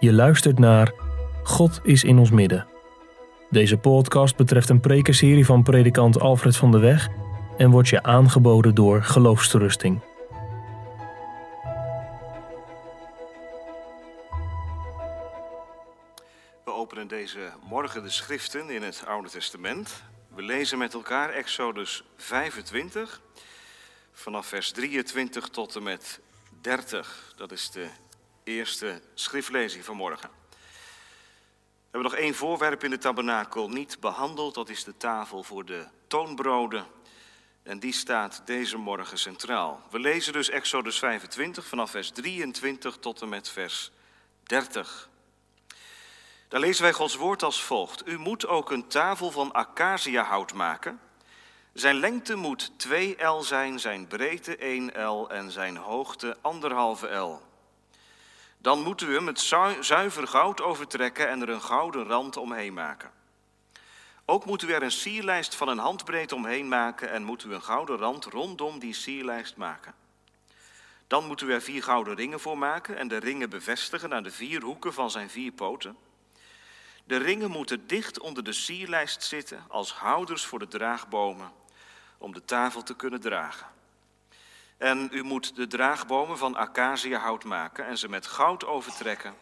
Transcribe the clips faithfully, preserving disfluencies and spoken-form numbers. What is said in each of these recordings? Je luistert naar God is in ons midden. Deze podcast betreft een prekerserie van predikant Alfred van der Weg en wordt je aangeboden door Geloofsrusting. We openen deze morgen de schriften in het Oude Testament. We lezen met elkaar Exodus vijfentwintig, vanaf vers drieëntwintig tot en met dertig. Dat is de eerste schriftlezing vanmorgen. We hebben nog één voorwerp in de tabernakel niet behandeld. Dat is de tafel voor de toonbroden. En die staat deze morgen centraal. We lezen dus Exodus vijfentwintig vanaf vers drieëntwintig tot en met vers dertig. Daar lezen wij Gods woord als volgt. U moet ook een tafel van acaciahout maken. Zijn lengte moet twee el zijn, zijn breedte één el en zijn hoogte anderhalve el. Dan moet u hem met zuiver goud overtrekken en er een gouden rand omheen maken. Ook moet u er een sierlijst van een handbreed omheen maken en moet u een gouden rand rondom die sierlijst maken. Dan moet u er vier gouden ringen voor maken en de ringen bevestigen aan de vier hoeken van zijn vier poten. De ringen moeten dicht onder de sierlijst zitten als houders voor de draagbomen om de tafel te kunnen dragen. En u moet de draagbomen van acaciahout maken en ze met goud overtrekken.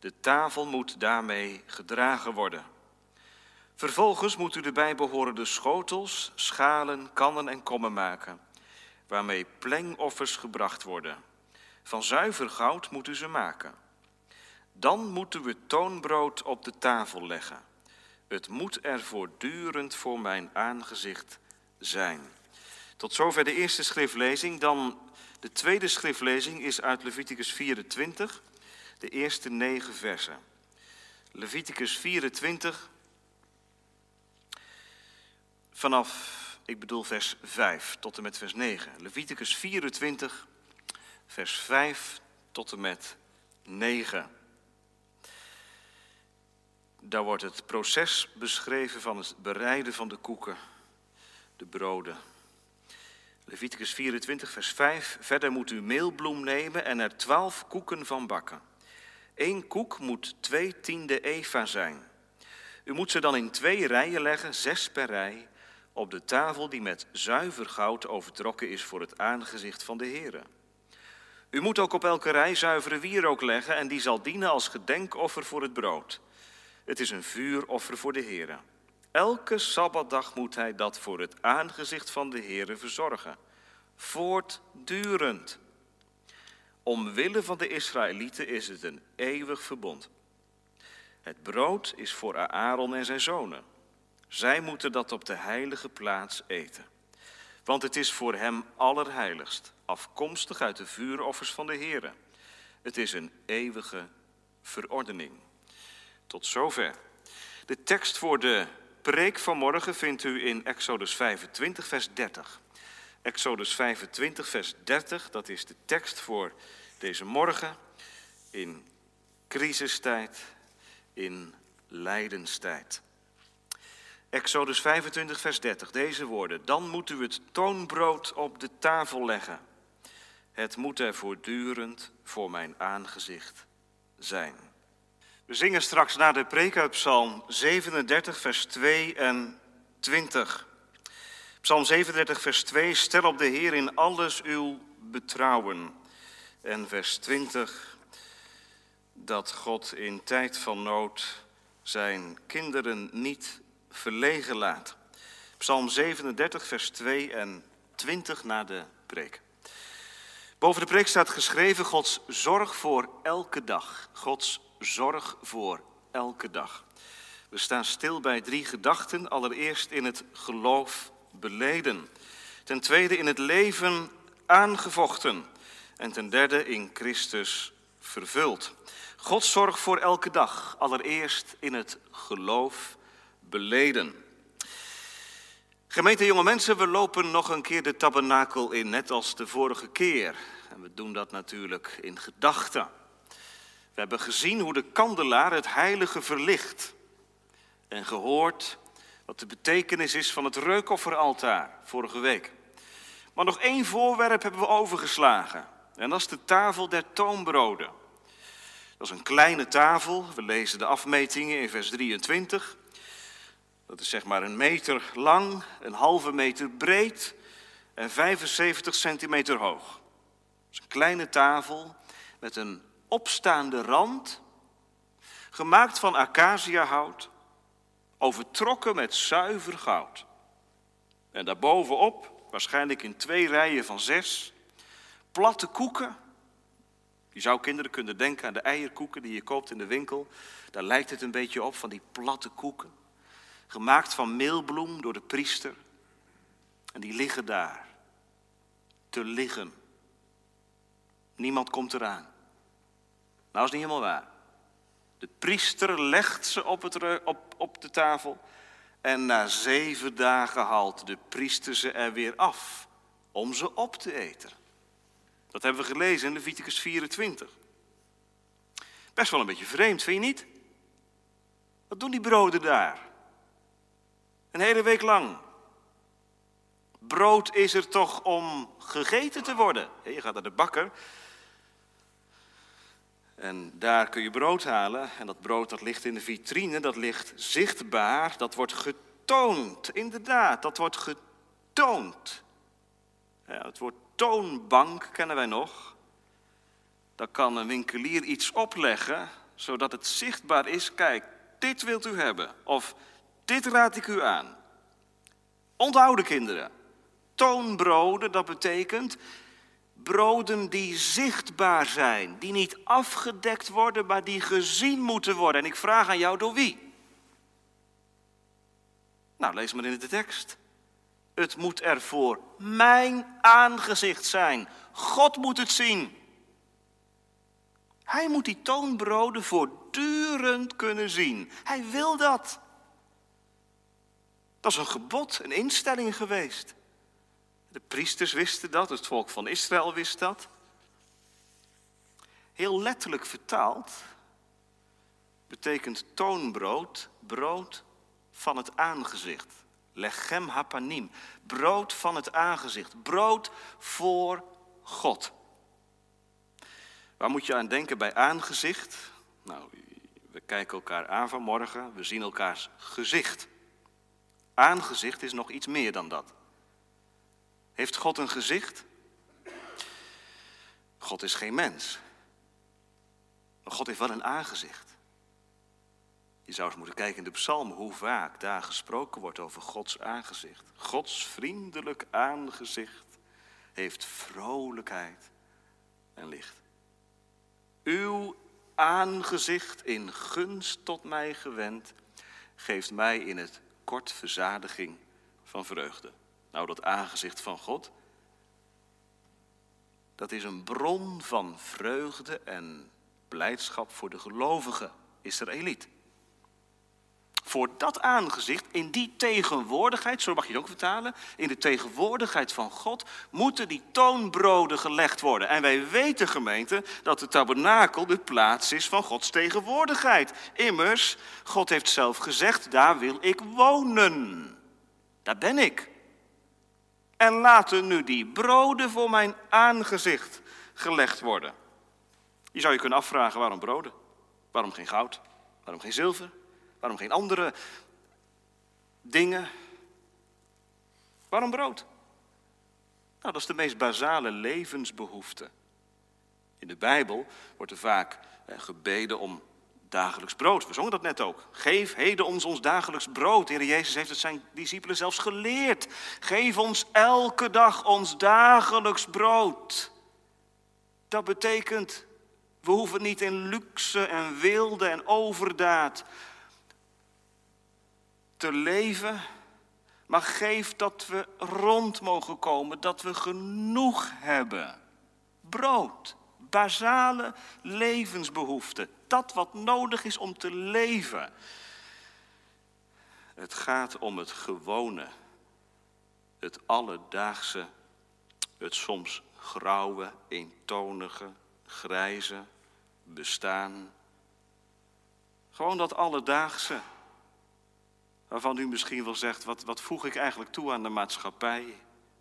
De tafel moet daarmee gedragen worden. Vervolgens moet u de bijbehorende schotels, schalen, kannen en kommen maken, waarmee plengoffers gebracht worden. Van zuiver goud moet u ze maken. Dan moet u het toonbrood op de tafel leggen. Het moet er voortdurend voor mijn aangezicht zijn. Tot zover de eerste schriftlezing. Dan de tweede schriftlezing is uit Leviticus vierentwintig, de eerste negen versen. Leviticus vierentwintig, vanaf, ik bedoel vers vijf tot en met vers negen. Leviticus vierentwintig, vers vijf tot en met negen. Daar wordt het proces beschreven van het bereiden van de koeken, de broden. Leviticus vierentwintig, vers vijf. Verder moet u meelbloem nemen en er twaalf koeken van bakken. Eén koek moet twee tiende eva zijn. U moet ze dan in twee rijen leggen, zes per rij, op de tafel die met zuiver goud overtrokken is voor het aangezicht van de Heere. U moet ook op elke rij zuivere wierook leggen en die zal dienen als gedenkoffer voor het brood. Het is een vuuroffer voor de Heere. Elke sabbatdag moet hij dat voor het aangezicht van de Heere verzorgen. Voortdurend. Omwille van de Israëlieten is het een eeuwig verbond. Het brood is voor Aaron en zijn zonen. Zij moeten dat op de heilige plaats eten. Want het is voor hem allerheiligst, afkomstig uit de vuuroffers van de Heere. Het is een eeuwige verordening. Tot zover. De tekst voor de preek vanmorgen vindt u in Exodus vijfentwintig, vers dertig. Exodus vijfentwintig, vers dertig, dat is de tekst voor deze morgen in crisistijd, in lijdenstijd. Exodus vijfentwintig, vers dertig, deze woorden. Dan moet u het toonbrood op de tafel leggen. Het moet er voortdurend voor mijn aangezicht zijn. We zingen straks na de preek uit Psalm zevenendertig, vers tweeëntwintig. Psalm zevenendertig, vers twee, stel op de Heer in alles uw betrouwen. En vers twintig, dat God in tijd van nood zijn kinderen niet verlegen laat. Psalm zevenendertig, vers tweeëntwintig na de preek. Boven de preek staat geschreven Gods zorg voor elke dag. Gods zorg voor elke dag. We staan stil bij drie gedachten. Allereerst in het geloof beleden. Ten tweede in het leven aangevochten. En ten derde in Christus vervuld. Gods zorg voor elke dag. Allereerst in het geloof beleden. Gemeente jonge mensen, we lopen nog een keer de tabernakel in, net als de vorige keer. En we doen dat natuurlijk in gedachten. We hebben gezien hoe de kandelaar het heilige verlicht en gehoord wat de betekenis is van het reukofferaltaar vorige week. Maar nog één voorwerp hebben we overgeslagen en dat is de tafel der toonbroden. Dat is een kleine tafel. We lezen de afmetingen in vers drieëntwintig. Dat is zeg maar een meter lang, een halve meter breed en vijfenzeventig centimeter hoog. Dat is een kleine tafel met een opstaande rand, gemaakt van acaciahout, overtrokken met zuiver goud. En daarbovenop, waarschijnlijk in twee rijen van zes, platte koeken. Je zou kinderen kunnen denken aan de eierkoeken die je koopt in de winkel. Daar lijkt het een beetje op, van die platte koeken. Gemaakt van meelbloem door de priester. En die liggen daar. Te liggen. Niemand komt eraan. Nou is niet helemaal waar. De priester legt ze op, het, op, op de tafel. En na zeven dagen haalt de priester ze er weer af. Om ze op te eten. Dat hebben we gelezen in Leviticus vierentwintig. Best wel een beetje vreemd, vind je niet? Wat doen die broden daar? Een hele week lang. Brood is er toch om gegeten te worden? Je gaat naar de bakker. En daar kun je brood halen. En dat brood dat ligt in de vitrine, dat ligt zichtbaar. Dat wordt getoond, inderdaad. Dat wordt getoond. Ja, het woord toonbank kennen wij nog. Dan kan een winkelier iets opleggen, zodat het zichtbaar is. Kijk, dit wilt u hebben. Of dit raad ik u aan. Onthouden, kinderen. Toonbroden, dat betekent broden die zichtbaar zijn. Die niet afgedekt worden, maar die gezien moeten worden. En ik vraag aan jou, door wie? Nou, lees maar in de tekst. Het moet er voor mijn aangezicht zijn. God moet het zien. Hij moet die toonbroden voortdurend kunnen zien. Hij wil dat. Dat is een gebod, een instelling geweest. De priesters wisten dat, het volk van Israël wist dat. Heel letterlijk vertaald betekent toonbrood, brood van het aangezicht. Lechem hapanim, brood van het aangezicht, brood voor God. Waar moet je aan denken bij aangezicht? Nou, we kijken elkaar aan vanmorgen, we zien elkaars gezicht. Aangezicht is nog iets meer dan dat. Heeft God een gezicht? God is geen mens. Maar God heeft wel een aangezicht. Je zou eens moeten kijken in de psalmen hoe vaak daar gesproken wordt over Gods aangezicht. Gods vriendelijk aangezicht heeft vrolijkheid en licht. Uw aangezicht in gunst tot mij gewend geeft mij in het kort verzadiging van vreugde. Nou, dat aangezicht van God, dat is een bron van vreugde en blijdschap voor de gelovige Israëliet. Voor dat aangezicht, in die tegenwoordigheid, zo mag je het ook vertalen, in de tegenwoordigheid van God, moeten die toonbroden gelegd worden. En wij weten, gemeente, dat de tabernakel de plaats is van Gods tegenwoordigheid. Immers, God heeft zelf gezegd, daar wil ik wonen. Daar ben ik. En laten nu die broden voor mijn aangezicht gelegd worden. Je zou je kunnen afvragen, waarom broden? Waarom geen goud? Waarom geen zilver? Waarom geen andere dingen? Waarom brood? Nou, dat is de meest basale levensbehoefte. In de Bijbel wordt er vaak gebeden om dagelijks brood. We zongen dat net ook. Geef heden ons ons dagelijks brood. Heer Jezus heeft het zijn discipelen zelfs geleerd. Geef ons elke dag ons dagelijks brood. Dat betekent, we hoeven niet in luxe en weelde en overdaad te leven, maar geef dat we rond mogen komen, dat we genoeg hebben. Brood, basale levensbehoeften, dat wat nodig is om te leven. Het gaat om het gewone, het alledaagse, het soms grauwe, eentonige, grijze bestaan. Gewoon dat alledaagse. Waarvan u misschien wel zegt, wat, wat voeg ik eigenlijk toe aan de maatschappij?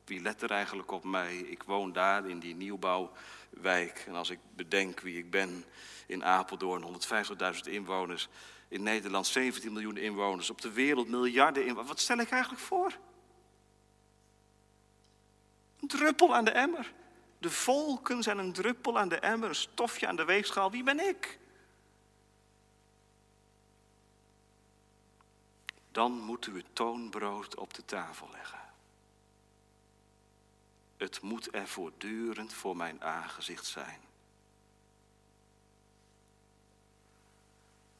Wie let er eigenlijk op mij? Ik woon daar in die nieuwbouwwijk. En als ik bedenk wie ik ben in Apeldoorn, honderdvijftigduizend inwoners. In Nederland zeventien miljoen inwoners. Op de wereld miljarden inwoners. Wat stel ik eigenlijk voor? Een druppel aan de emmer. De volken zijn een druppel aan de emmer. Een stofje aan de weegschaal. Wie ben ik? Dan moet u het toonbrood op de tafel leggen. Het moet er voortdurend voor mijn aangezicht zijn.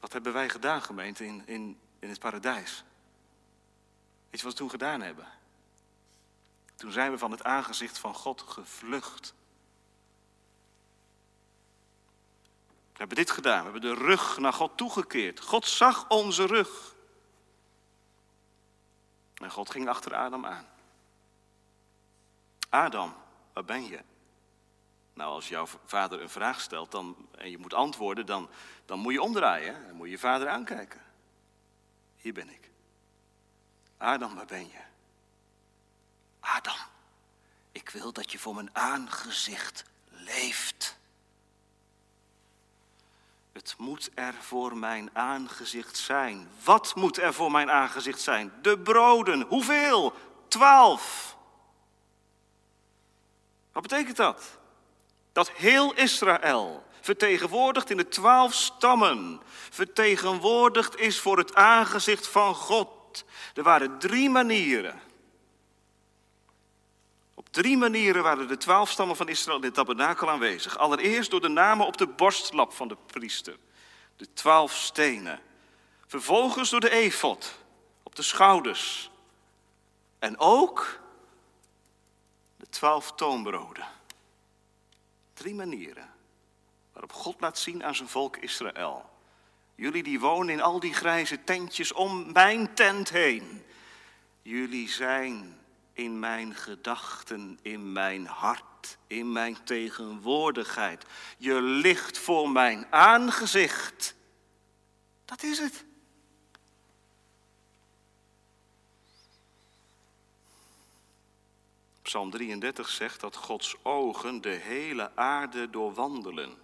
Wat hebben wij gedaan, gemeente, in, in, in het paradijs? Weet je wat we toen gedaan hebben? Toen zijn we van het aangezicht van God gevlucht. We hebben dit gedaan. We hebben de rug naar God toegekeerd. God zag onze rug. En God ging achter Adam aan. Adam, waar ben je? Nou, als jouw vader een vraag stelt dan, en je moet antwoorden, dan, dan moet je omdraaien. Hè? Dan moet je je vader aankijken. Hier ben ik. Adam, waar ben je? Adam, ik wil dat je voor mijn aangezicht leeft. Het moet er voor mijn aangezicht zijn. Wat moet er voor mijn aangezicht zijn? De broden. Hoeveel? Twaalf. Wat betekent dat? Dat heel Israël, vertegenwoordigd in de twaalf stammen, vertegenwoordigd is voor het aangezicht van God. Er waren drie manieren. Op drie manieren waren de twaalf stammen van Israël in de tabernakel aanwezig. Allereerst door de namen op de borstlap van de priester. De twaalf stenen. Vervolgens door de efod. Op de schouders. En ook de twaalf toonbroden. Drie manieren waarop God laat zien aan zijn volk Israël. Jullie die wonen in al die grijze tentjes om mijn tent heen. Jullie zijn in mijn gedachten, in mijn hart, in mijn tegenwoordigheid. Je ligt voor mijn aangezicht. Dat is het. Psalm drieëndertig zegt dat Gods ogen de hele aarde doorwandelen.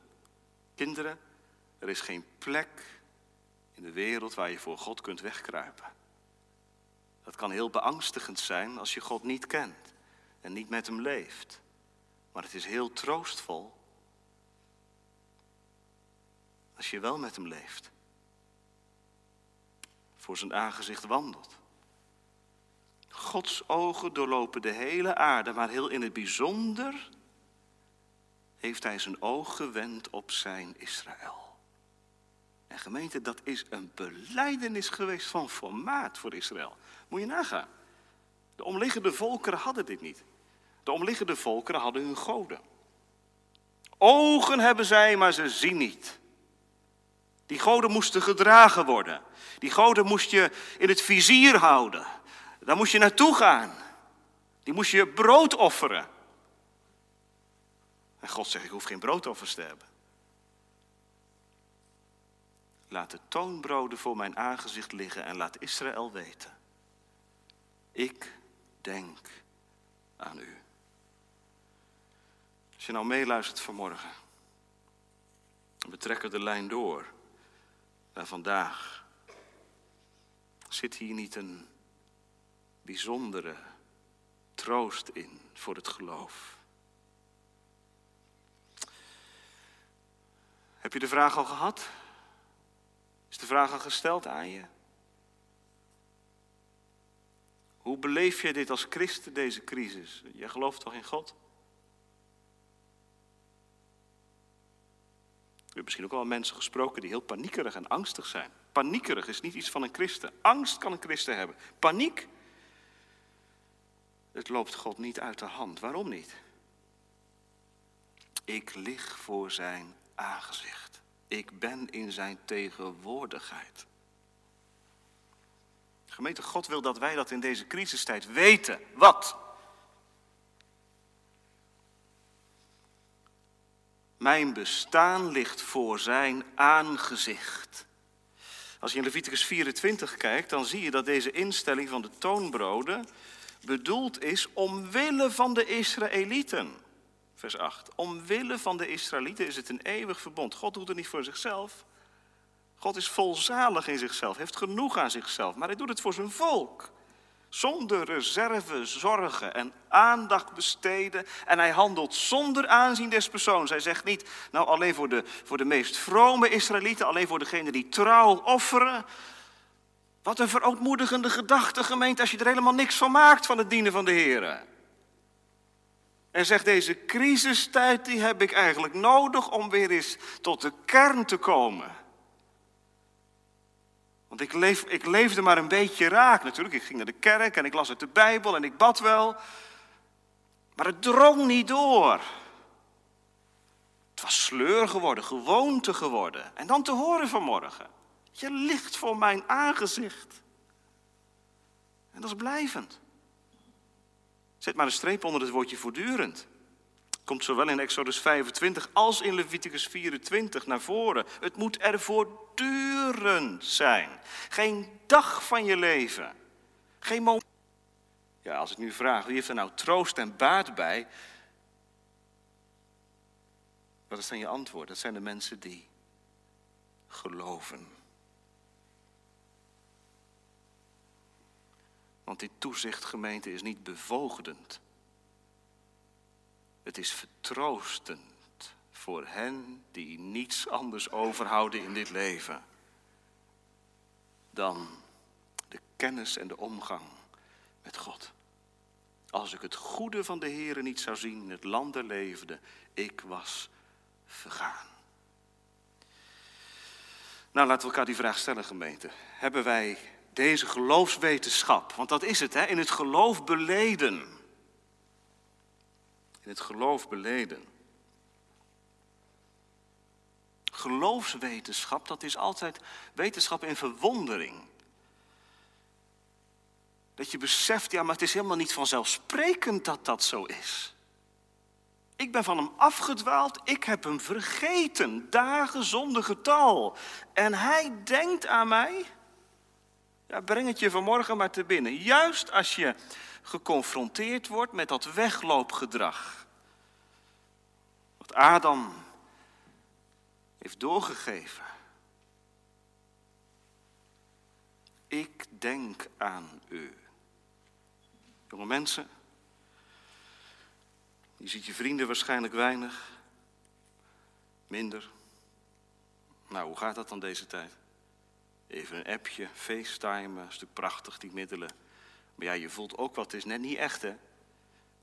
Kinderen, er is geen plek in de wereld waar je voor God kunt wegkruipen. Dat kan heel beangstigend zijn als je God niet kent en niet met hem leeft. Maar het is heel troostvol als je wel met hem leeft. Voor zijn aangezicht wandelt. Gods ogen doorlopen de hele aarde, maar heel in het bijzonder heeft hij zijn oog gewend op zijn Israël. En gemeente, dat is een belijdenis geweest van formaat voor Israël. Moet je nagaan. De omliggende volkeren hadden dit niet. De omliggende volkeren hadden hun goden. Ogen hebben zij, maar ze zien niet. Die goden moesten gedragen worden. Die goden moest je in het vizier houden. Daar moest je naartoe gaan. Die moest je brood offeren. En God zegt, ik hoef geen broodoffers te hebben. Laat de toonbroden voor mijn aangezicht liggen en laat Israël weten. Ik denk aan u. Als je nou meeluistert vanmorgen. We trekken de lijn door. Naar vandaag. Zit hier niet een bijzondere troost in voor het geloof? Heb je de vraag al gehad? Is de vraag al gesteld aan je? Hoe beleef je dit als christen, deze crisis? Jij gelooft toch in God? Je hebt misschien ook wel mensen gesproken die heel paniekerig en angstig zijn. Paniekerig is niet iets van een christen. Angst kan een christen hebben. Paniek. Het loopt God niet uit de hand. Waarom niet? Ik lig voor zijn aangezicht. Ik ben in zijn tegenwoordigheid. Gemeente, God wil dat wij dat in deze crisistijd weten. Wat? Mijn bestaan ligt voor zijn aangezicht. Als je in Leviticus vierentwintig kijkt, dan zie je dat deze instelling van de toonbroden bedoeld is omwille van de Israëlieten. Vers acht. Omwille van de Israëlieten is het een eeuwig verbond. God doet het niet voor zichzelf. God is volzalig in zichzelf, heeft genoeg aan zichzelf. Maar hij doet het voor zijn volk. Zonder reserve zorgen en aandacht besteden. En hij handelt zonder aanzien des persoons. Hij zegt niet, nou alleen voor de, voor de meest vrome Israëlieten, alleen voor degenen die trouw offeren. Wat een verootmoedigende gedachte, gemeente, als je er helemaal niks van maakt van het dienen van de Heere. En zegt, deze crisistijd die heb ik eigenlijk nodig om weer eens tot de kern te komen. Want ik, leef, ik leefde maar een beetje raak natuurlijk. Ik ging naar de kerk en ik las uit de Bijbel en ik bad wel. Maar het drong niet door. Het was sleur geworden, gewoonte geworden. En dan te horen vanmorgen. Je ligt voor mijn aangezicht. En dat is blijvend. Zet maar een streep onder het woordje voortdurend. Komt zowel in Exodus vijfentwintig als in Leviticus vierentwintig naar voren. Het moet er voortdurend zijn. Geen dag van je leven. Geen moment. Ja, als ik nu vraag, wie heeft er nou troost en baat bij? Wat is dan je antwoord? Dat zijn de mensen die geloven. Want dit toezicht, gemeente, is niet bevoogdend. Het is vertroostend voor hen die niets anders overhouden in dit leven dan de kennis en de omgang met God. Als ik het goede van de Heere niet zou zien in het land der levenden, ik was vergaan. Nou, laten we elkaar die vraag stellen, gemeente. Hebben wij deze geloofswetenschap, want dat is het, hè, in het geloof beleden... In het geloof beleden. Geloofswetenschap, dat is altijd wetenschap in verwondering. Dat je beseft, ja, maar het is helemaal niet vanzelfsprekend dat dat zo is. Ik ben van hem afgedwaald, ik heb hem vergeten, dagen zonder getal. En hij denkt aan mij, ja, breng het je vanmorgen maar te binnen. Juist als je geconfronteerd wordt met dat wegloopgedrag. Wat Adam heeft doorgegeven. Ik denk aan u. Jonge mensen, je ziet je vrienden waarschijnlijk weinig. Minder. Nou, hoe gaat dat dan deze tijd? Even een appje, FaceTime, een stuk prachtig, die middelen. Maar ja, je voelt ook wat, het is net niet echt, hè.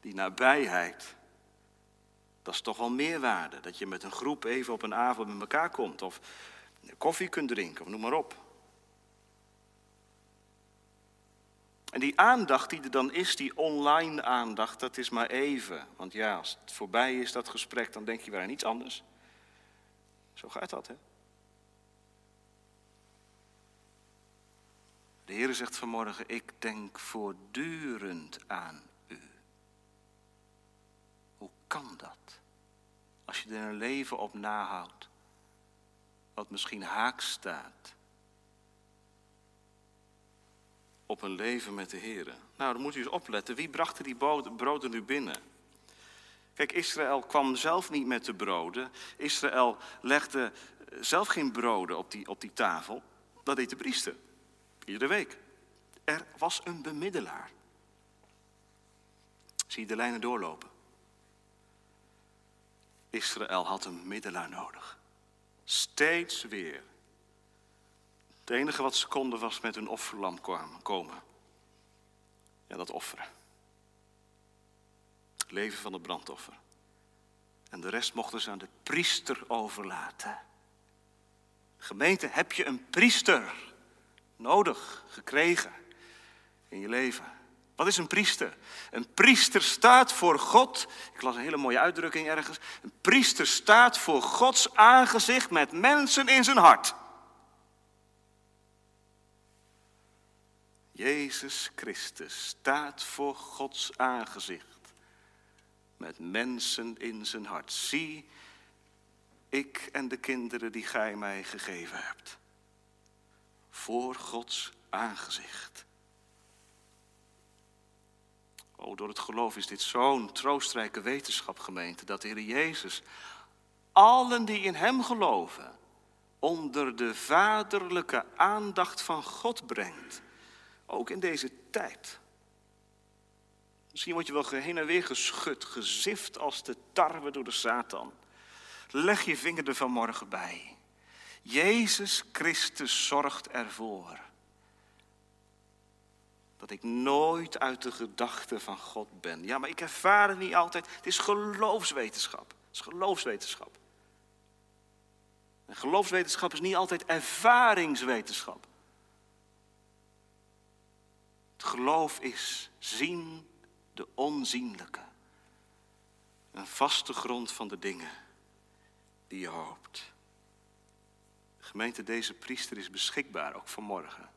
Die nabijheid, dat is toch wel meerwaarde. Dat je met een groep even op een avond met elkaar komt. Of koffie kunt drinken, of noem maar op. En die aandacht die er dan is, die online aandacht, dat is maar even. Want ja, als het voorbij is, dat gesprek, dan denk je weer aan iets anders. Zo gaat dat, hè. De Heer zegt vanmorgen, ik denk voortdurend aan u. Hoe kan dat? Als je er een leven op nahoudt, wat misschien haak staat op een leven met de Heer. Nou, dan moet u eens opletten, wie bracht er die broden nu binnen? Kijk, Israël kwam zelf niet met de broden. Israël legde zelf geen broden op die, op die tafel. Dat deed de priester. Iedere week. Er was een bemiddelaar. Zie je de lijnen doorlopen? Israël had een middelaar nodig. Steeds weer. Het enige wat ze konden was met hun offerlam komen. Ja, dat offeren. Het leven van het brandoffer. En de rest mochten ze aan de priester overlaten. Gemeente, heb je een priester nodig, gekregen in je leven? Wat is een priester? Een priester staat voor God. Ik las een hele mooie uitdrukking ergens. Een priester staat voor Gods aangezicht met mensen in zijn hart. Jezus Christus staat voor Gods aangezicht met mensen in zijn hart. Zie, ik en de kinderen die gij mij gegeven hebt. Voor Gods aangezicht. Oh, door het geloof is dit zo'n troostrijke wetenschap, gemeente, dat de Heer Jezus allen die in hem geloven onder de vaderlijke aandacht van God brengt. Ook in deze tijd. Misschien word je wel heen en weer geschud, gezift als de tarwe door de Satan. Leg je vinger er vanmorgen bij. Jezus Christus zorgt ervoor dat ik nooit uit de gedachten van God ben. Ja, maar ik ervaar het niet altijd. Het is geloofswetenschap. Het is geloofswetenschap. En geloofswetenschap is niet altijd ervaringswetenschap. Het geloof is zien de onzienlijke. Een vaste grond van de dingen die je hoopt. De gemeente, deze priester is beschikbaar, ook vanmorgen.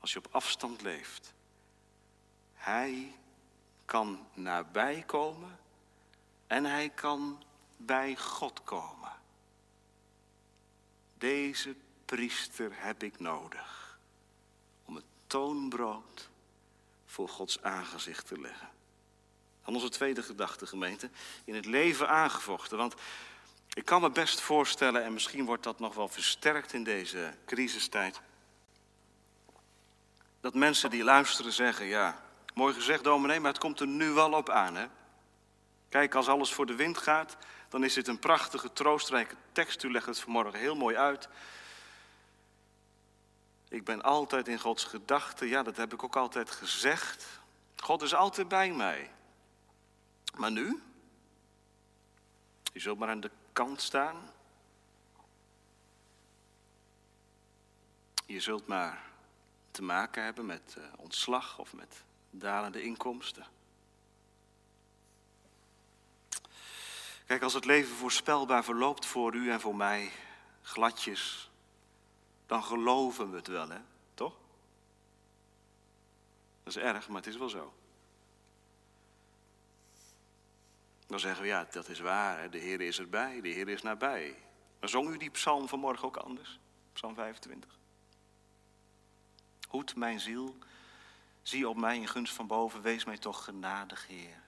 Als je op afstand leeft. Hij kan nabij komen en hij kan bij God komen. Deze priester heb ik nodig om het toonbrood voor Gods aangezicht te leggen. Dan onze tweede gedachte, gemeente, in het leven aangevochten. Want ik kan me best voorstellen, en misschien wordt dat nog wel versterkt in deze crisistijd, dat mensen die luisteren zeggen, ja, mooi gezegd dominee, maar het komt er nu wel op aan, hè? Kijk, als alles voor de wind gaat, dan is dit een prachtige, troostrijke tekst. U legt het vanmorgen heel mooi uit. Ik ben altijd in Gods gedachten. Ja, dat heb ik ook altijd gezegd. God is altijd bij mij. Maar nu? Je zult maar aan de kant staan. Je zult maar te maken hebben met uh, ontslag of met dalende inkomsten. Kijk, als het leven voorspelbaar verloopt voor u en voor mij, gladjes, dan geloven we het wel, hè? Toch? Dat is erg, maar het is wel zo. Dan zeggen we, ja, dat is waar, hè? De Heer is erbij, de Heer is nabij. Maar zong u die psalm vanmorgen ook anders? Psalm vijfentwintig. Hoed mijn ziel, zie op mij in gunst van boven, wees mij toch genadig, Heer.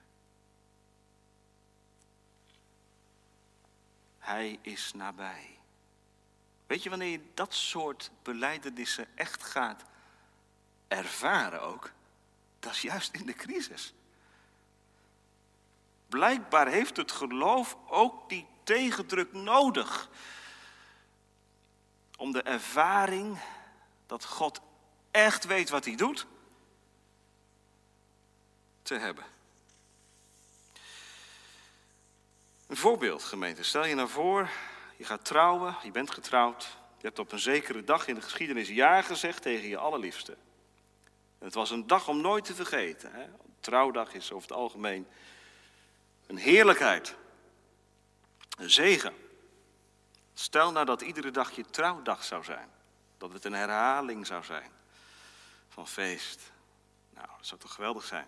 Hij is nabij. Weet je, wanneer je dat soort belijdenissen echt gaat ervaren ook, dat is juist in de crisis. Blijkbaar heeft het geloof ook die tegendruk nodig om de ervaring dat God echt weet wat hij doet te hebben. Een voorbeeld, gemeente. Stel je nou voor, je gaat trouwen, je bent getrouwd. Je hebt op een zekere dag in de geschiedenis ja gezegd tegen je allerliefste. En het was een dag om nooit te vergeten, hè? Trouwdag is over het algemeen een heerlijkheid. Een zegen. Stel nou dat iedere dag je trouwdag zou zijn. Dat het een herhaling zou zijn van feest. Nou, dat zou toch geweldig zijn.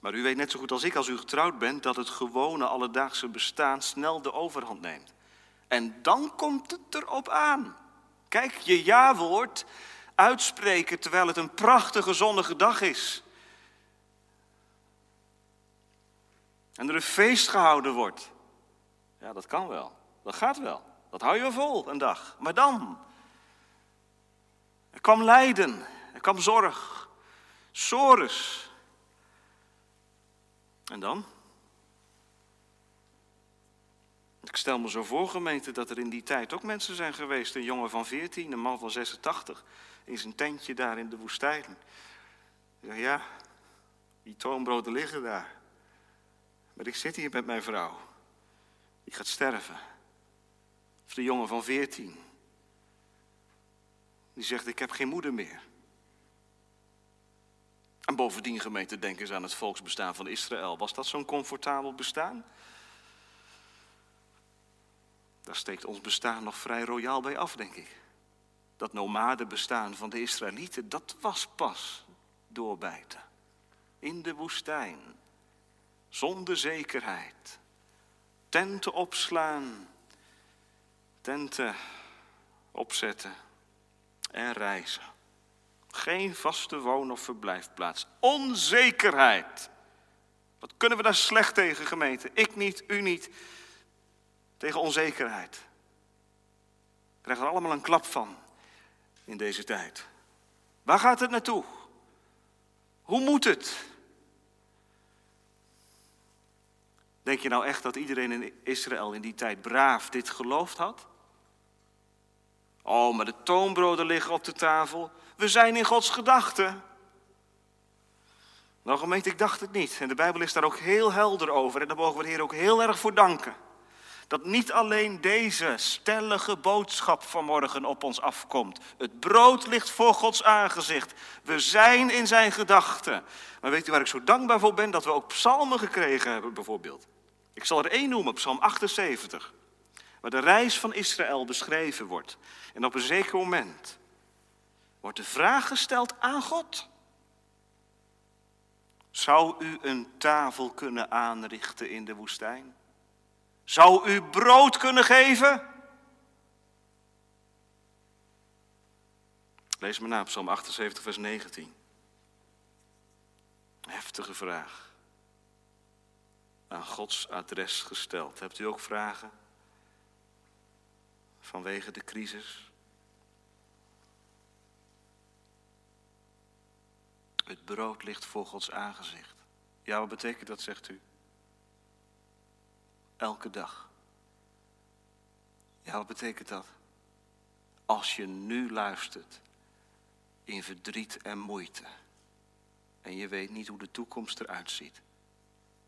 Maar u weet net zo goed als ik, als u getrouwd bent, dat het gewone alledaagse bestaan snel de overhand neemt. En dan komt het erop aan. Kijk, je ja-woord uitspreken terwijl het een prachtige zonnige dag is. En er een feest gehouden wordt. Ja, dat kan wel. Dat gaat wel. Dat hou je wel vol, een dag. Maar dan. Er kwam lijden. Er kwam zorg. Sores. En dan? Ik stel me zo voor, gemeente, dat er in die tijd ook mensen zijn geweest. Een jongen van veertien, een man van zesentachtig. In zijn tentje daar in de woestijn. Ja, ja, die toonbroden liggen daar. Maar ik zit hier met mijn vrouw. Die gaat sterven. Of de jongen van veertien. Die zegt, ik heb geen moeder meer. En bovendien, gemeente, denk eens aan het volksbestaan van Israël. Was dat zo'n comfortabel bestaan? Daar steekt ons bestaan nog vrij royaal bij af, denk ik. Dat nomadenbestaan van de Israëlieten, dat was pas doorbijten. In de woestijn. Zonder zekerheid. Tenten opslaan. Tenten opzetten. En reizen. Geen vaste woon- of verblijfplaats. Onzekerheid. Wat kunnen we daar slecht tegen, gemeente? Ik niet, u niet. Tegen onzekerheid. Ik krijg er allemaal een klap van in deze tijd. Waar gaat het naartoe? Hoe moet het? Denk je nou echt dat iedereen in Israël in die tijd braaf dit geloofd had? Oh, maar de toonbroden liggen op de tafel. We zijn in Gods gedachten. Nou gemeente, ik dacht het niet. En de Bijbel is daar ook heel helder over. En daar mogen we de Heer ook heel erg voor danken. Dat niet alleen deze stellige boodschap vanmorgen op ons afkomt. Het brood ligt voor Gods aangezicht. We zijn in zijn gedachten. Maar weet u waar ik zo dankbaar voor ben? Dat we ook psalmen gekregen hebben bijvoorbeeld. Ik zal er één noemen, Psalm achtenzeventig. Waar de reis van Israël beschreven wordt. En op een zeker moment wordt de vraag gesteld aan God. Zou u een tafel kunnen aanrichten in de woestijn? Zou u brood kunnen geven? Lees maar na, Psalm achtenzeventig, vers negentien. Heftige vraag. Aan Gods adres gesteld. Hebt u ook vragen? Vanwege de crisis? Het brood ligt voor Gods aangezicht. Ja, wat betekent dat, zegt u? Elke dag. Ja, wat betekent dat? Als je nu luistert in verdriet en moeite en je weet niet hoe de toekomst eruit ziet.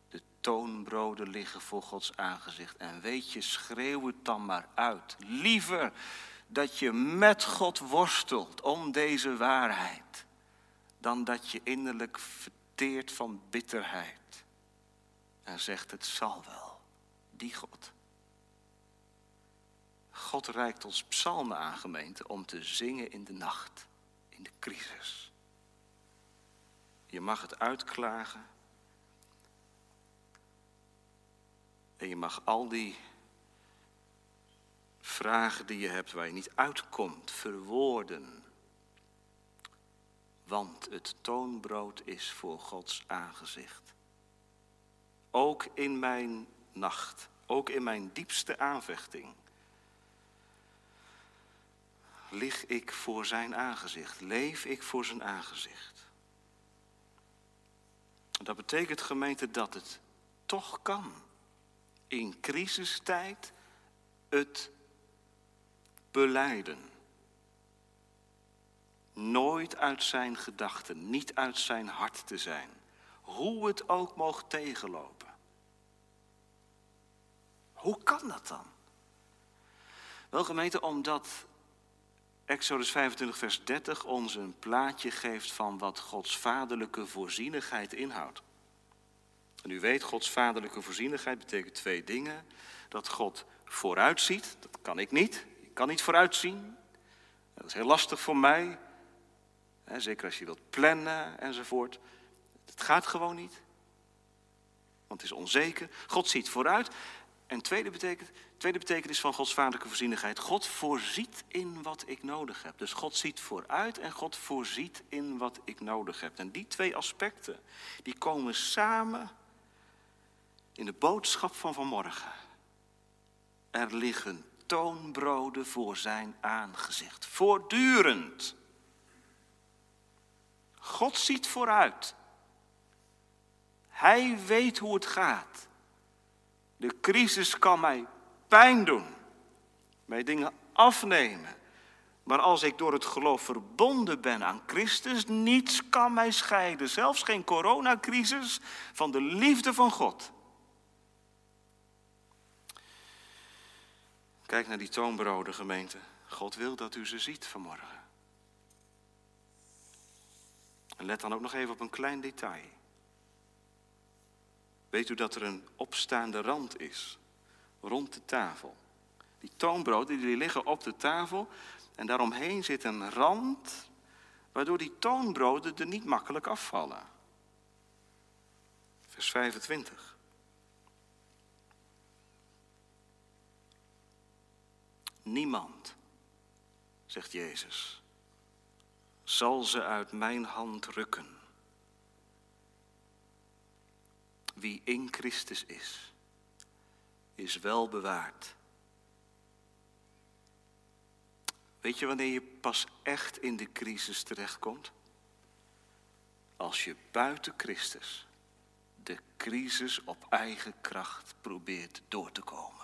De toonbroden liggen voor Gods aangezicht en weet je, schreeuw het dan maar uit. Liever dat je met God worstelt om deze waarheid dan dat je innerlijk verteert van bitterheid en zegt het zal wel. Die God. God reikt ons psalmen aan, gemeente, om te zingen in de nacht, in de crisis. Je mag het uitklagen. En je mag al die vragen die je hebt waar je niet uitkomt, verwoorden. Want het toonbrood is voor Gods aangezicht. Ook in mijn nacht, ook in mijn diepste aanvechting, lig ik voor zijn aangezicht, leef ik voor zijn aangezicht. Dat betekent, gemeente, dat het toch kan. In crisistijd het belijden. Nooit uit zijn gedachten, niet uit zijn hart te zijn. Hoe het ook mag tegenlopen. Hoe kan dat dan? Wel gemeente, omdat Exodus vijfentwintig vers dertig ons een plaatje geeft van wat Gods vaderlijke voorzienigheid inhoudt. En u weet, Gods vaderlijke voorzienigheid betekent twee dingen. Dat God vooruitziet, dat kan ik niet. Ik kan niet vooruitzien. Dat is heel lastig voor mij. Zeker als je wilt plannen enzovoort. Het gaat gewoon niet. Want het is onzeker. God ziet vooruit. En tweede, betekent, tweede betekenis van Gods vaderlijke voorzienigheid. God voorziet in wat ik nodig heb. Dus God ziet vooruit en God voorziet in wat ik nodig heb. En die twee aspecten, die komen samen in de boodschap van vanmorgen. Er liggen toonbroden voor zijn aangezicht. Voortdurend. God ziet vooruit. Hij weet hoe het gaat. De crisis kan mij pijn doen, mij dingen afnemen. Maar als ik door het geloof verbonden ben aan Christus, niets kan mij scheiden. Zelfs geen coronacrisis van de liefde van God. Kijk naar die toonbroden, gemeente. God wil dat u ze ziet vanmorgen. En let dan ook nog even op een klein detail. Weet u dat er een opstaande rand is rond de tafel? Die toonbroden die liggen op de tafel en daaromheen zit een rand waardoor die toonbroden er niet makkelijk afvallen. Vers vijfentwintig. Niemand, zegt Jezus, zal ze uit mijn hand rukken. Wie in Christus is, is wel bewaard. Weet je wanneer je pas echt in de crisis terechtkomt? Als je buiten Christus de crisis op eigen kracht probeert door te komen.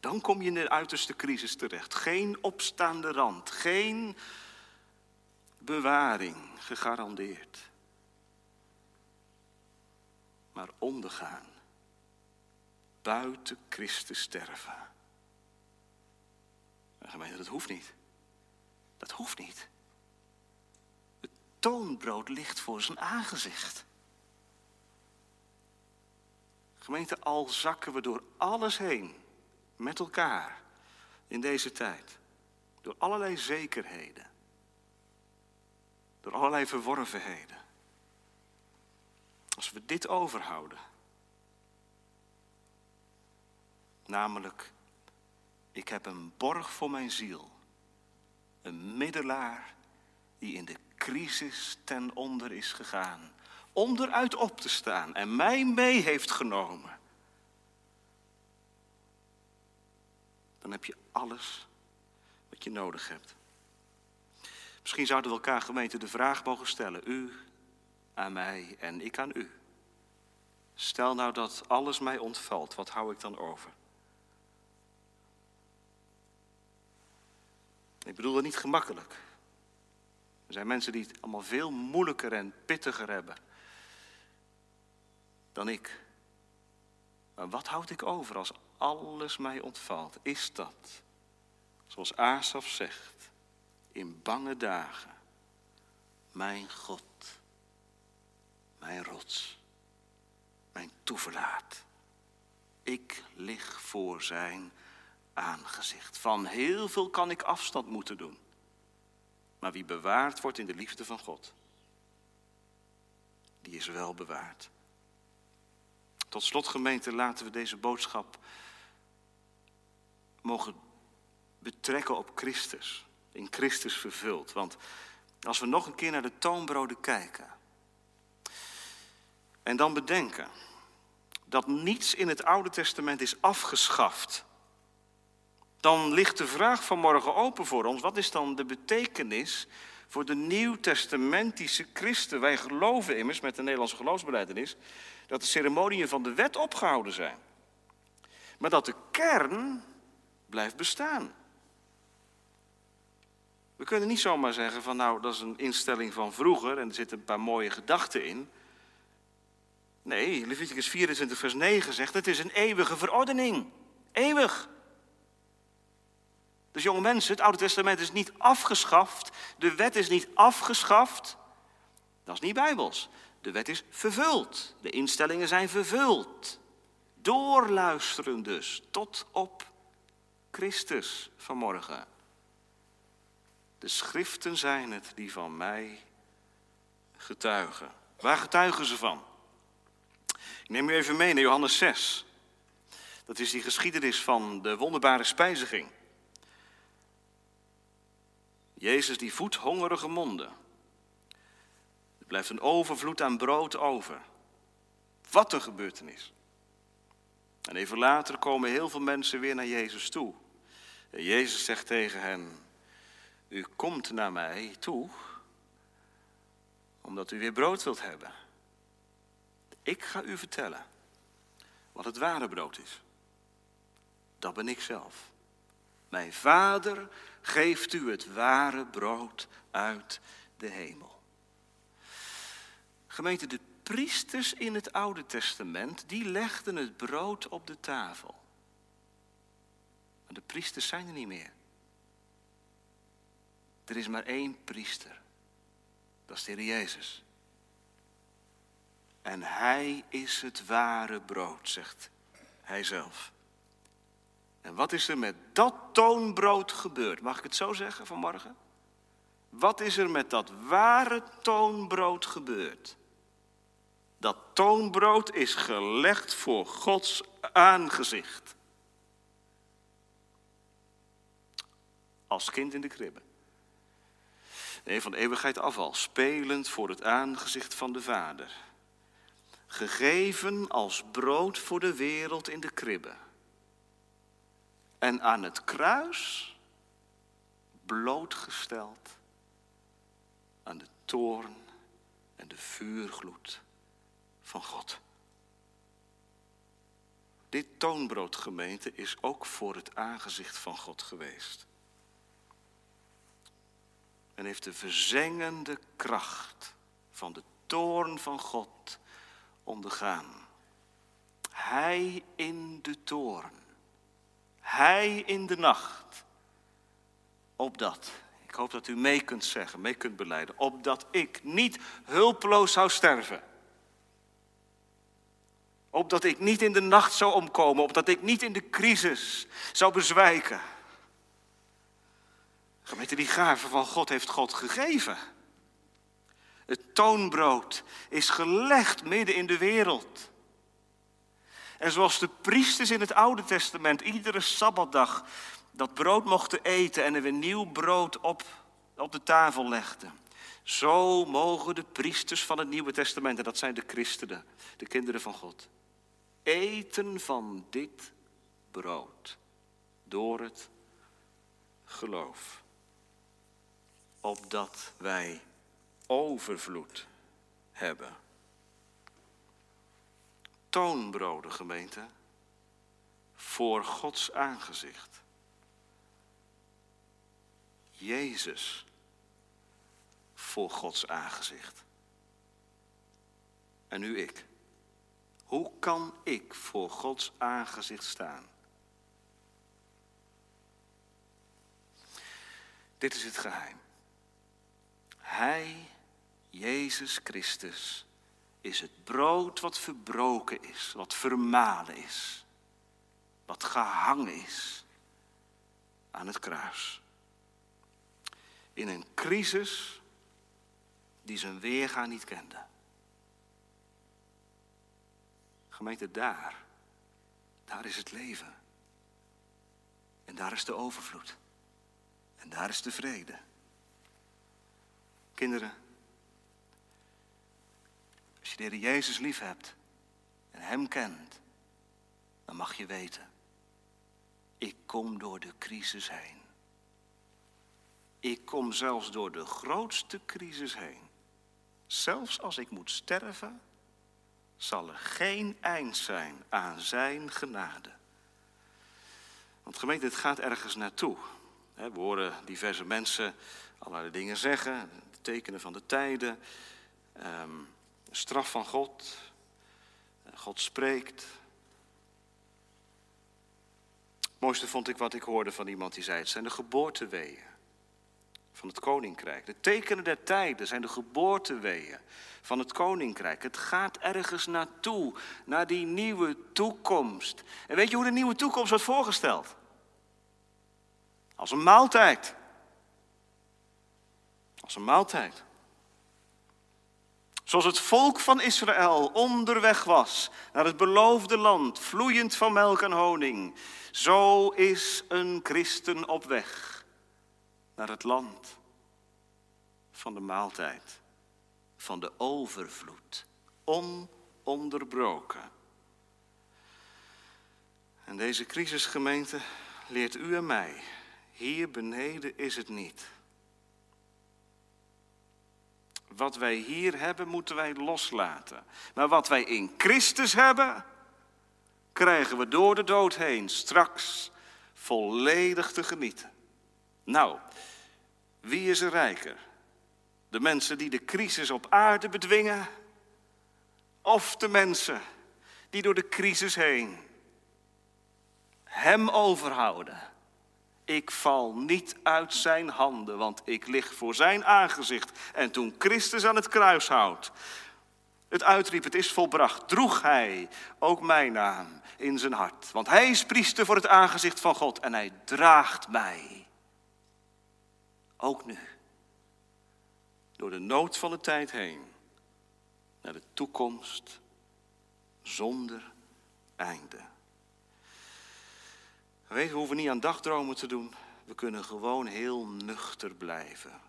Dan kom je in de uiterste crisis terecht. Geen opstaande rand, geen bewaring gegarandeerd. Maar ondergaan, buiten Christus sterven. En gemeente, dat hoeft niet. Dat hoeft niet. Het toonbrood ligt voor zijn aangezicht. Gemeente, al zakken we door alles heen, met elkaar, in deze tijd. Door allerlei zekerheden. Door allerlei verworvenheden. Als we dit overhouden, namelijk, ik heb een borg voor mijn ziel, een middelaar die in de crisis ten onder is gegaan, om eruit op te staan en mij mee heeft genomen, dan heb je alles wat je nodig hebt. Misschien zouden we elkaar, gemeente, de vraag mogen stellen, u aan mij en ik aan u. Stel nou dat alles mij ontvalt, wat hou ik dan over? Ik bedoel dat niet gemakkelijk. Er zijn mensen die het allemaal veel moeilijker en pittiger hebben dan ik. Maar wat houd ik over als alles mij ontvalt? Is dat, zoals Asaf zegt, in bange dagen, mijn God, mijn rots, mijn toeverlaat. Ik lig voor zijn aangezicht. Van heel veel kan ik afstand moeten doen. Maar wie bewaard wordt in de liefde van God, die is wel bewaard. Tot slot, gemeente, laten we deze boodschap mogen betrekken op Christus. In Christus vervuld. Want als we nog een keer naar de toonbroden kijken en dan bedenken dat niets in het Oude Testament is afgeschaft, dan ligt de vraag vanmorgen open voor ons. Wat is dan de betekenis voor de nieuwtestamentische christen? Wij geloven immers met de Nederlandse geloofsbelijdenis dat de ceremoniën van de wet opgehouden zijn. Maar dat de kern blijft bestaan. We kunnen niet zomaar zeggen van nou, dat is een instelling van vroeger en er zitten een paar mooie gedachten in. Nee, Leviticus vierentwintig vers negen zegt, het is een eeuwige verordening. Eeuwig. Dus jonge mensen, het Oude Testament is niet afgeschaft. De wet is niet afgeschaft. Dat is niet bijbels. De wet is vervuld. De instellingen zijn vervuld. Doorluisteren dus tot op Christus vanmorgen. De schriften zijn het die van mij getuigen. Waar getuigen ze van? Ik neem u even mee naar Johannes zes. Dat is die geschiedenis van de wonderbare spijziging. Jezus die voedt hongerige monden. Er blijft een overvloed aan brood over. Wat een gebeurtenis. En even later komen heel veel mensen weer naar Jezus toe. En Jezus zegt tegen hen, u komt naar mij toe, omdat u weer brood wilt hebben. Ik ga u vertellen wat het ware brood is. Dat ben ik zelf. Mijn Vader geeft u het ware brood uit de hemel. Gemeente, de priesters in het Oude Testament, die legden het brood op de tafel. Maar de priesters zijn er niet meer. Er is maar één priester. Dat is de Heer Jezus. En hij is het ware brood, zegt hij zelf. En wat is er met dat toonbrood gebeurd? Mag ik het zo zeggen vanmorgen? Wat is er met dat ware toonbrood gebeurd? Dat toonbrood is gelegd voor Gods aangezicht. Als kind in de kribbe. nee, van eeuwigheid af al, spelend voor het aangezicht van de Vader. Gegeven als brood voor de wereld in de kribbe. En aan het kruis blootgesteld aan de toorn en de vuurgloed van God. Dit toonbroodgemeente is ook voor het aangezicht van God geweest. En heeft de verzengende kracht van de toorn van God ondergaan. Hij in de toorn. Hij in de nacht. Opdat, ik hoop dat u mee kunt zeggen, mee kunt belijden. Opdat ik niet hulpeloos zou sterven. Opdat ik niet in de nacht zou omkomen. Opdat ik niet in de crisis zou bezwijken. Gemeente, die gave van God heeft God gegeven. Het toonbrood is gelegd midden in de wereld. En zoals de priesters in het Oude Testament iedere sabbatdag dat brood mochten eten en er weer nieuw brood op, op de tafel legden. Zo mogen de priesters van het Nieuwe Testament, en dat zijn de christenen, de kinderen van God, eten van dit brood door het geloof. Opdat wij overvloed hebben. Toonbroden, gemeente, voor Gods aangezicht. Jezus voor Gods aangezicht. En nu ik. Hoe kan ik voor Gods aangezicht staan? Dit is het geheim. Hij, Jezus Christus, is het brood wat verbroken is, wat vermalen is, wat gehangen is aan het kruis. In een crisis die zijn weerga niet kende. Gemeente, daar, daar is het leven. En daar is de overvloed. En daar is de vrede. Kinderen, als je de Heer Jezus lief hebt en Hem kent, dan mag je weten, ik kom door de crisis heen. Ik kom zelfs door de grootste crisis heen. Zelfs als ik moet sterven, zal er geen eind zijn aan Zijn genade. Want gemeente, het gaat ergens naartoe. We horen diverse mensen allerlei dingen zeggen, de tekenen van de tijden, de straf van God, God spreekt. Het mooiste vond ik wat ik hoorde van iemand die zei, het zijn de geboorteweeën van het koninkrijk. De tekenen der tijden zijn de geboorteweeën van het koninkrijk. Het gaat ergens naartoe, naar die nieuwe toekomst. En weet je hoe de nieuwe toekomst wordt voorgesteld? Als een maaltijd. Als een maaltijd. Zoals het volk van Israël onderweg was naar het beloofde land, vloeiend van melk en honing. Zo is een christen op weg naar het land van de maaltijd, van de overvloed, ononderbroken. En deze crisisgemeente leert u en mij, hier beneden is het niet. Wat wij hier hebben, moeten wij loslaten. Maar wat wij in Christus hebben, krijgen we door de dood heen straks volledig te genieten. Nou, wie is er rijker? De mensen die de crisis op aarde bedwingen? Of de mensen die door de crisis heen Hem overhouden? Ik val niet uit Zijn handen, want ik lig voor Zijn aangezicht. En toen Christus aan het kruis houdt, het uitriep, het is volbracht, droeg Hij ook mijn naam in Zijn hart. Want Hij is priester voor het aangezicht van God en Hij draagt mij. Ook nu, door de nood van de tijd heen, naar de toekomst zonder einde. We hoeven niet aan dagdromen te doen. We kunnen gewoon heel nuchter blijven.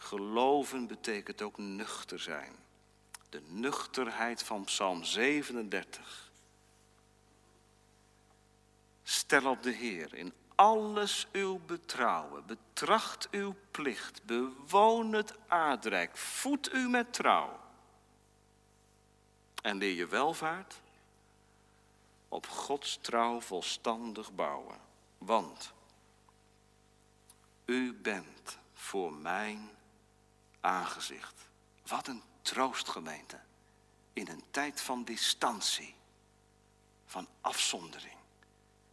Geloven betekent ook nuchter zijn. De nuchterheid van Psalm zevenendertig. Stel op de Heer in alles uw betrouwen, betracht uw plicht, bewoon het aardrijk, voed u met trouw. En leer je welvaart op Gods trouw volstandig bouwen. Want u bent voor mijn aangezicht. Wat een troostgemeente. In een tijd van distantie, van afzondering,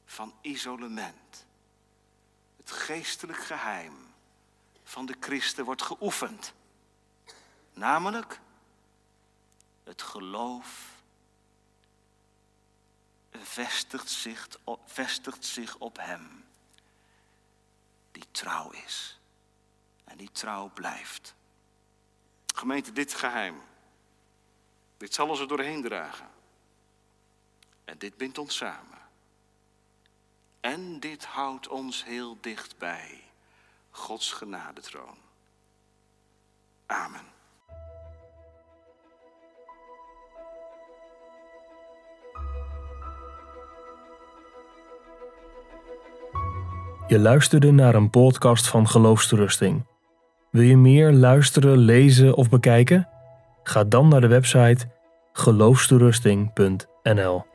van isolement. Het geestelijk geheim van de christen wordt geoefend. Namelijk het geloof vestigt zich op, vestigt zich op hem die trouw is. En die trouw blijft. Gemeente, dit geheim. Dit zal ons er doorheen dragen. En dit bindt ons samen. En dit houdt ons heel dicht bij Gods genadetroon. Amen. Je luisterde naar een podcast van Geloofsrusting. Wil je meer luisteren, lezen of bekijken? Ga dan naar de website geloofsrusting punt n l.